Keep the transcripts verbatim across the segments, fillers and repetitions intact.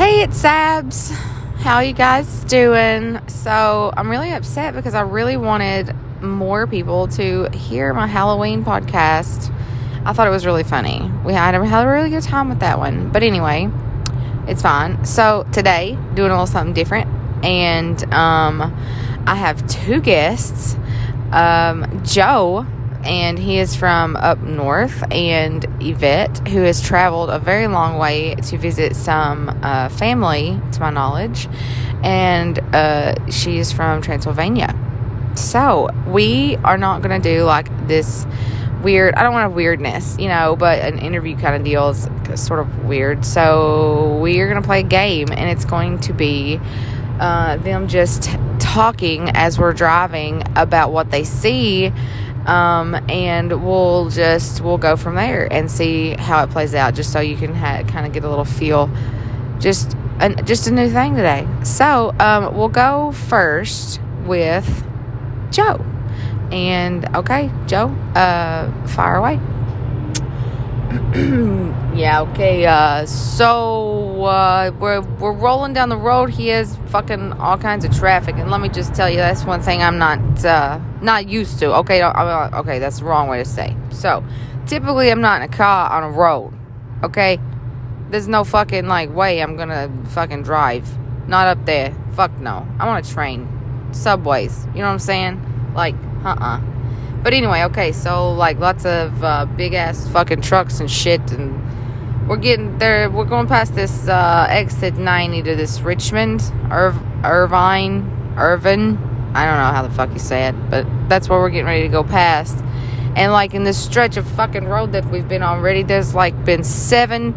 Hey, it's Sabs. How you guys doing? So I'm really upset because I really wanted more people to hear my Halloween podcast. I thought it was really funny. We had a, had a really good time with that one. But anyway, it's fine. So today, doing a little something different. And um, I have two guests. Um, Joe, and he is from up north, and Yvette, who has traveled a very long way to visit some uh, family, to my knowledge. And uh, she is from Transylvania. So we are not going to do like this weird, I don't want a weirdness, you know, but an interview kind of deal is sort of weird. So we are going to play a game, and it's going to be uh, them just talking as we're driving about what they see. Um, and we'll just, we'll go from there and see how it plays out, just so you can ha- kind of get a little feel, just, an, just a new thing today. So, um, we'll go first with Joe, and okay, Joe, uh, fire away. yeah. Okay. Uh, so, uh, we're, we're rolling down the road. He is fucking all kinds of traffic. And let me just tell you, that's one thing I'm not, uh, not used to. Okay. I'm not, okay. That's the wrong way to say. So typically I'm not in a car on a road. Okay. There's no fucking like way I'm going to fucking drive. Not up there. Fuck no. I want to train subways. You know what I'm saying? Like, uh-uh. But anyway, okay, so, like, lots of uh, big-ass fucking trucks and shit, and we're getting there, we're going past this uh, exit ninety to this Richmond, Irv- Irvine, Irvine, I don't know how the fuck you say it, but that's where we're getting ready to go past, and, like, in this stretch of fucking road that we've been on already, there's, like, been seven,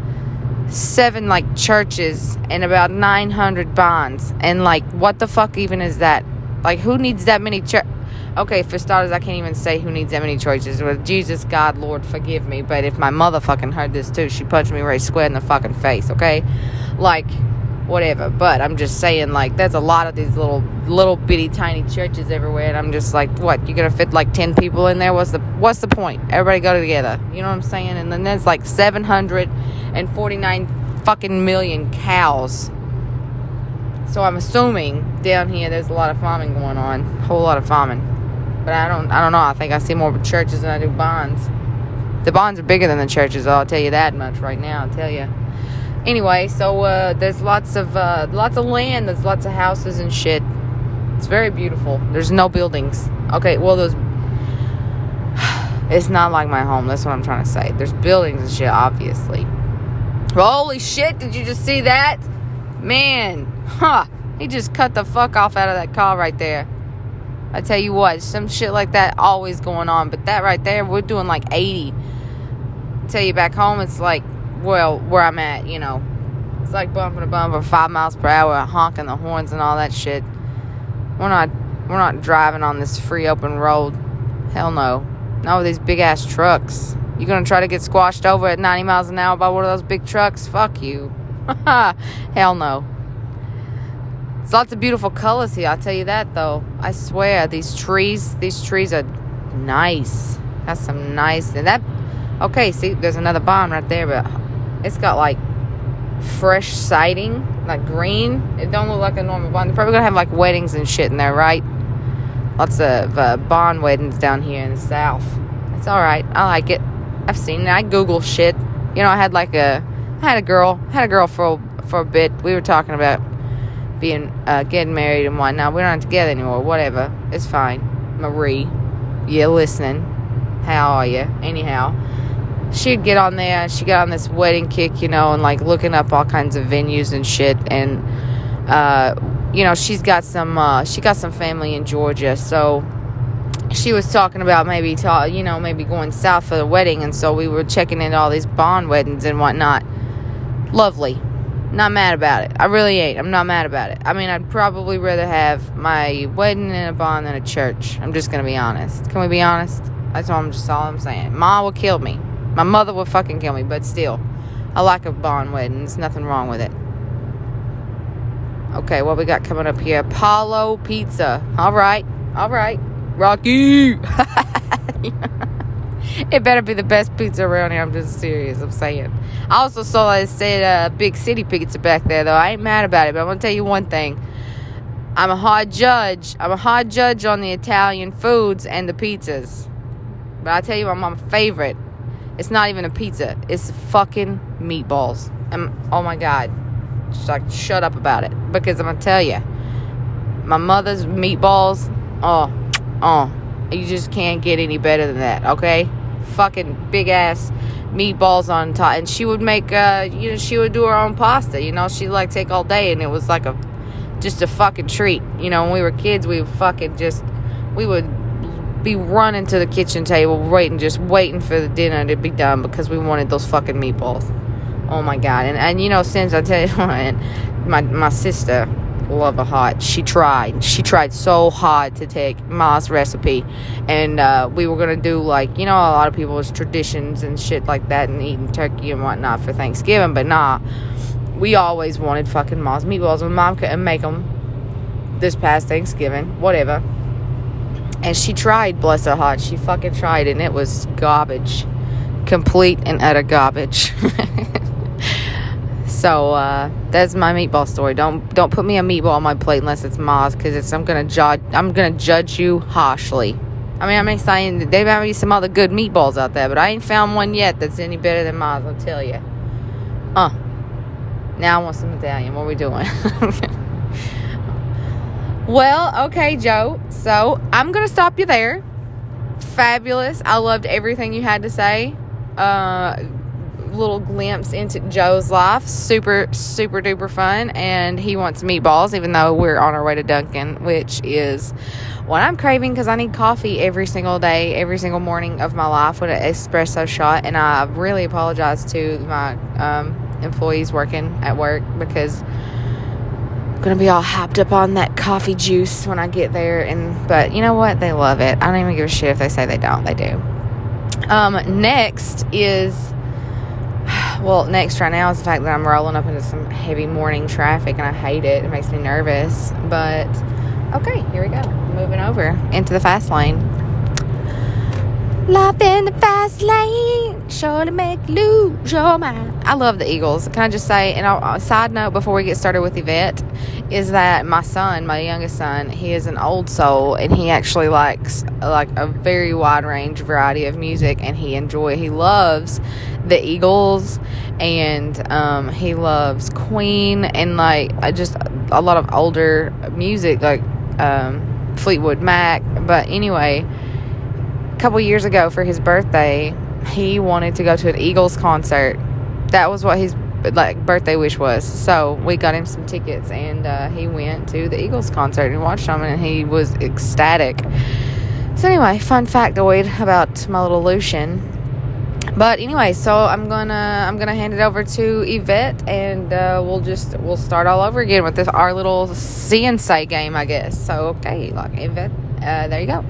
seven, like, churches and about nine hundred bonds, and, like, what the fuck even is that? Like, who needs that many churches? Okay, for starters, I can't even say who needs that many choices. Well, Jesus, God, Lord, forgive me. But if my mother fucking heard this too, she punched me right square in the fucking face, okay? Like, whatever. But I'm just saying, like, there's a lot of these little, little bitty tiny churches everywhere. And I'm just like, what? You're going to fit like ten people in there? What's the, what's the point? Everybody go together. You know what I'm saying? And then there's like seven hundred forty-nine fucking million cows. So I'm assuming down here there's a lot of farming going on, a whole lot of farming. But I don't, I don't know. I think I see more churches than I do bonds. The bonds are bigger than the churches. I'll tell you that much right now. I'll tell you. Anyway, so uh, there's lots of uh, lots of land. There's lots of houses and shit. It's very beautiful. There's no buildings. Okay, well those. It's not like my home. That's what I'm trying to say. There's buildings and shit, obviously. Holy shit! Did you just see that? Man, huh, he just cut the fuck off out of that car right there. I tell you what, some shit like that always going on, but that right there, we're doing like eighty. I tell you, back home, it's like, well, where I'm at, you know. It's like bumping a bumper five miles per hour, honking the horns and all that shit. We're not, we're not driving on this free open road. Hell no. Not with these big-ass trucks. You're going to try to get squashed over at ninety miles an hour by one of those big trucks? Fuck you. Hell no. It's lots of beautiful colors here, I'll tell you that though. I swear, these trees, these trees are nice. Got some nice, and that, okay, see, there's another bond right there, but it's got like fresh siding, like green. It don't look like a normal bond. They're probably gonna have like weddings and shit in there, right? Lots of uh, bond weddings down here in the south. It's alright, I like it. I've seen it, I Google shit. You know, I had like a, I had a girl, had a girl for for a bit. We were talking about being uh, getting married and whatnot. We're not together anymore. Whatever, it's fine. Marie, you're listening. How are you? Anyhow, she'd get on there. And she got on this wedding kick, you know, and like looking up all kinds of venues and shit. And uh, you know, she's got some uh, she got some family in Georgia, so. She was talking about maybe, ta- you know, maybe going south for the wedding, and so we were checking into all these bond weddings and whatnot. Lovely. Not mad about it. I really ain't. I'm not mad about it. I mean, I'd probably rather have my wedding in a bond than a church. I'm just going to be honest. Can we be honest? That's all I'm, just all I'm saying. Ma would kill me. My mother would fucking kill me, but still. I like a bond wedding. There's nothing wrong with it. Okay, what we got coming up here? Apollo Pizza. All right. All right. Rocky. It better be the best pizza around here. I'm just serious. I'm saying. I also saw I said uh, Big City Pizza back there, though. I ain't mad about it, but I'm going to tell you one thing. I'm a hard judge. I'm a hard judge on the Italian foods and the pizzas. But I tell you what, my favorite. It's not even a pizza. It's fucking meatballs. And, oh, my God. Just like, shut up about it. Because I'm going to tell you. My mother's meatballs. Oh, oh. You just can't get any better than that, okay? Fucking big-ass meatballs on top. And she would make, uh, you know, she would do her own pasta, you know? She'd, like, take all day, and it was, like, a just a fucking treat. You know, when we were kids, we would fucking just, we would be running to the kitchen table, waiting, just waiting for the dinner to be done because we wanted those fucking meatballs. Oh, my God. And, and you know, since I tell you what, and my, my sister... love her heart. She tried. She tried so hard to take Ma's recipe, and uh, we were gonna do like you know a lot of people's traditions and shit like that, and eating turkey and whatnot for Thanksgiving. But nah, we always wanted fucking Ma's meatballs, and Mom couldn't make them this past Thanksgiving, whatever. And she tried, bless her heart. She fucking tried, and it was garbage, complete and utter garbage. So, uh, that's my meatball story. Don't don't put me a meatball on my plate unless it's Ma's, because it's I'm gonna judge I'm gonna judge you harshly. I mean, I'm not saying that there might be some other good meatballs out there, but I ain't found one yet that's any better than Ma's. I'll tell you. Uh. Now I want some Italian. What are we doing? Well, okay, Joe. So I'm gonna stop you there. Fabulous. I loved everything you had to say. Uh. Little glimpse into Joe's life. Super, super duper fun. And he wants meatballs, even though we're on our way to Dunkin', which is what I'm craving because I need coffee every single day, every single morning of my life with an espresso shot. And I really apologize to my um, employees working at work because I'm going to be all hopped up on that coffee juice when I get there. And But you know what? They love it. I don't even give a shit if they say they don't. They do. Um, next is... Well, next right now is the fact that I'm rolling up into some heavy morning traffic, and I hate it. It makes me nervous. But, okay, here we go. Moving over into the fast lane. Life in the fast lane. Sure to make lose your mind. I love the Eagles. Can I just say, and a side note before we get started with Yvette, is that my son, my youngest son, he is an old soul, and he actually likes, like, a very wide range variety of music, and he enjoy, he loves the Eagles, and um, he loves Queen, and like just a lot of older music, like um, Fleetwood Mac. But anyway, a couple years ago for his birthday, he wanted to go to an Eagles concert. That was what his like birthday wish was. So we got him some tickets, and uh, he went to the Eagles concert and watched them, and he was ecstatic. So anyway, fun factoid about my little Lucian. But anyway, so I'm gonna I'm gonna hand it over to Yvette, and uh, we'll just we'll start all over again with this our little C N C game, I guess. So okay, like Yvette, uh, there you go.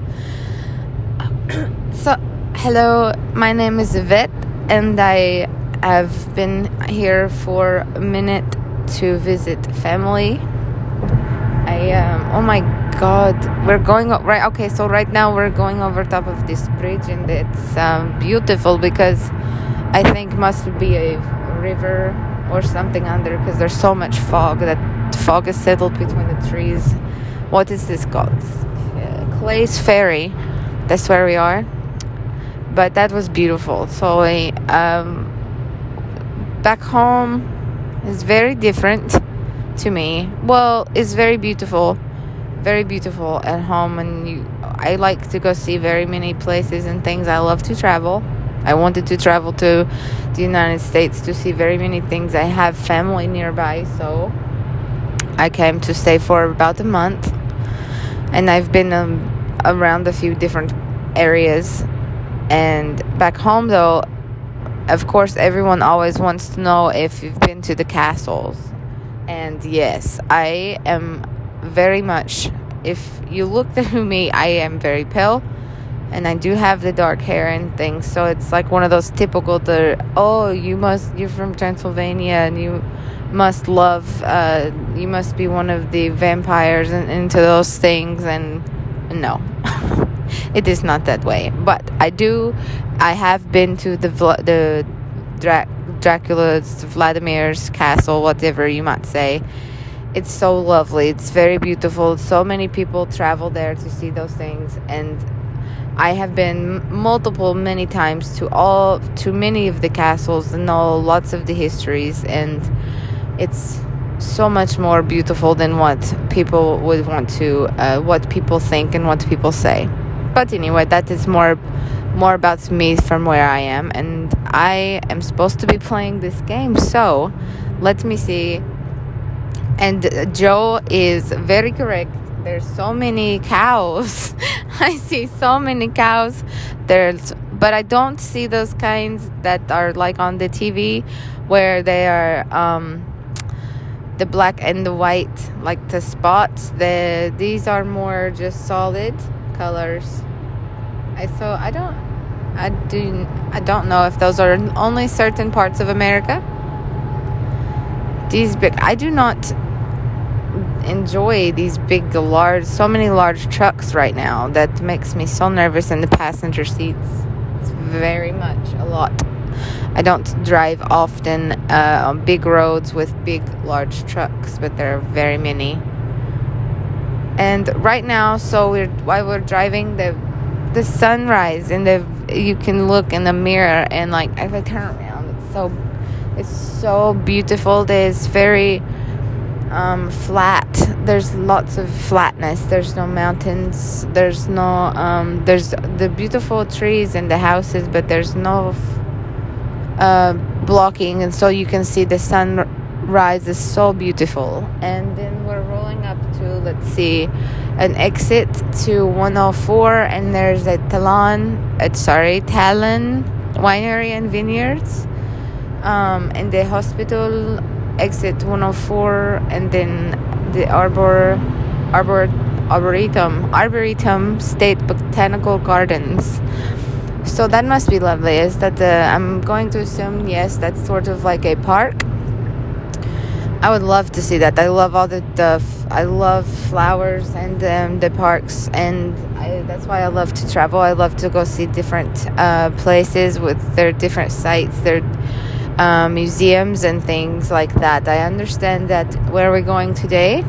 So hello, my name is Yvette, and I have been here for a minute to visit family. I um oh my God, we're going up right. Okay, so right now we're going over top of this bridge, and it's um, beautiful because I think must be a river or something under, because there's so much fog that fog is settled between the trees. What is this called? Uh, Clay's Ferry. That's where we are. But that was beautiful. So I um, back home is very different to me. Well, it's very beautiful. Very beautiful at home, and you, I like to go see very many places and things. I love to travel. I wanted to travel to the United States to see very many things. I have family nearby, so I came to stay for about a month, and I've been um, around a few different areas. And back home, though, of course, everyone always wants to know if you've been to the castles, and yes, I am very much. If you look through me, I am very pale, and I do have the dark hair and things, so it's like one of those typical the oh you must you're from Transylvania, and you must love uh you must be one of the vampires and into those things. And no it is not that way. But I do, I have been to the the Dra- Dracula's, Vladimir's castle, whatever you might say. It's so lovely. It's very beautiful. So many people travel there to see those things, and I have been multiple, many times to all, to many of the castles and know lots of the histories, and it's so much more beautiful than what people would want to, uh, what people think and what people say. But anyway, that is more, more about me from where I am, and I am supposed to be playing this game, so let me see. And Joe is very correct. There's so many cows. I see so many cows. There's, but I don't see those kinds that are like on the T V, where they are um, the black and the white, like the spots. The these are more just solid colors. I so I don't I do I don't know if those are only certain parts of America. These big, I do not enjoy these big large so many large trucks right now. That makes me so nervous in the passenger seats. It's very much a lot. I don't drive often uh, on big roads with big large trucks, but there are very many. And right now, so we're while we're driving, the the sunrise and the you can look in the mirror, and like if I turn around, it's so it's so beautiful. There's very Um, flat. There's lots of flatness. There's no mountains. There's no. Um, there's the beautiful trees and the houses, but there's no uh, blocking, and so you can see the sunrise is so beautiful. And then we're rolling up to, let's see, an exit to one oh four, and there's a Talon. Uh, sorry, Talon Winery and Vineyards, um, and the hospital. Exit one oh four, and then the Arbor, Arbor, Arboretum, Arboretum State Botanical Gardens. So that must be lovely. Is that the, I'm going to assume, yes, that's sort of like a park. I would love to see that. I love all the, the I love flowers and um, the parks, and I, that's why I love to travel. I love to go see different uh, places with their different sites, their Uh, museums and things like that. I understand that where we're going today,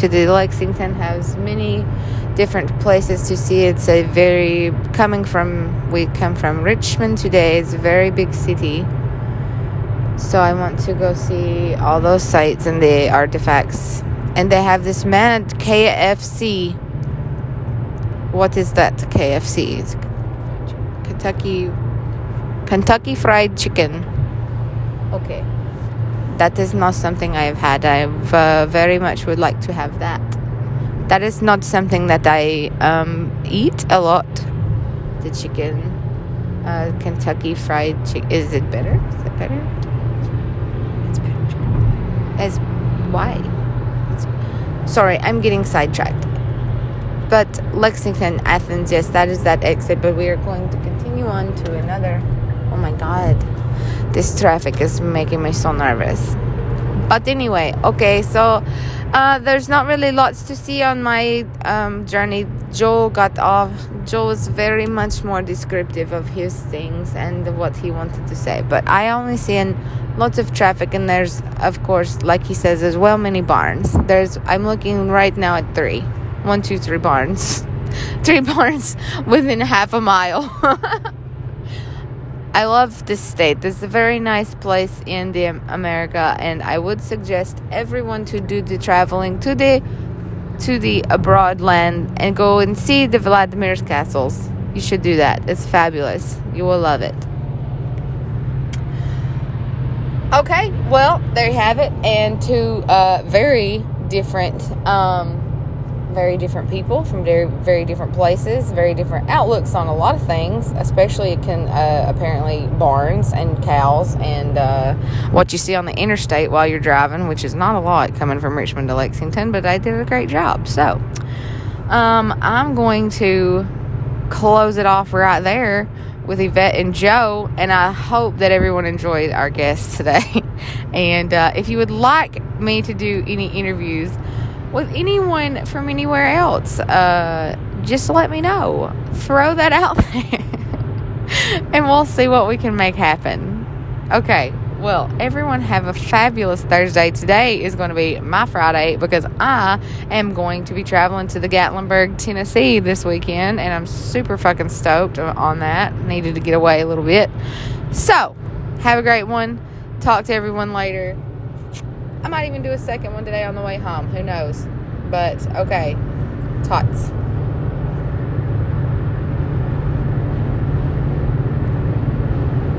to the Lexington, has many different places to see. It's a very coming from we come from Richmond today. It's a very big city, so I want to go see all those sites and the artifacts. And they have this mad K F C. What is that K F C? It's Kentucky Kentucky Fried Chicken. Okay, that is not something I have had. I uh, very much would like to have that. That is not something that I um, eat a lot. The chicken, uh, Kentucky Fried Chicken. Is it better? Is it better? It's better. As why? It's, sorry, I'm getting sidetracked. But Lexington, Athens. Yes, that is that exit. But we are going to continue on to another. Oh my God. This traffic is making me so nervous. But anyway, okay, so uh, there's not really lots to see on my um, journey. Joe got off. Joe was very much more descriptive of his things and what he wanted to say. But I only see an, lots of traffic, and there's, of course, like he says, as well, many barns. There's. I'm looking right now at three. One, two, three barns. Three barns within half a mile. I love this state. This is a very nice place in the America, and I would suggest everyone to do the traveling to the to the abroad land and go and see the Vladimir's castles. You should do that. It's fabulous. You will love it. Okay, well, there you have it. And two uh, very different, um, very different people from very very different places, very different outlooks on a lot of things, especially it can. Uh, Apparently, barns and cows and uh, what you see on the interstate while you're driving, which is not a lot coming from Richmond to Lexington, but I did a great job. So, um, I'm going to close it off right there with Yvette and Joe, and I hope that everyone enjoyed our guests today. And uh, if you would like me to do any interviews with anyone from anywhere else, uh, just let me know. Throw that out there. And we'll see what we can make happen. Okay. Well, everyone have a fabulous Thursday. Today is going to be my Friday because I am going to be traveling to the Gatlinburg, Tennessee this weekend. And I'm super fucking stoked on that. Needed to get away a little bit. So, have a great one. Talk to everyone later. I might even do a second one today on the way home. Who knows? But, okay. Tots.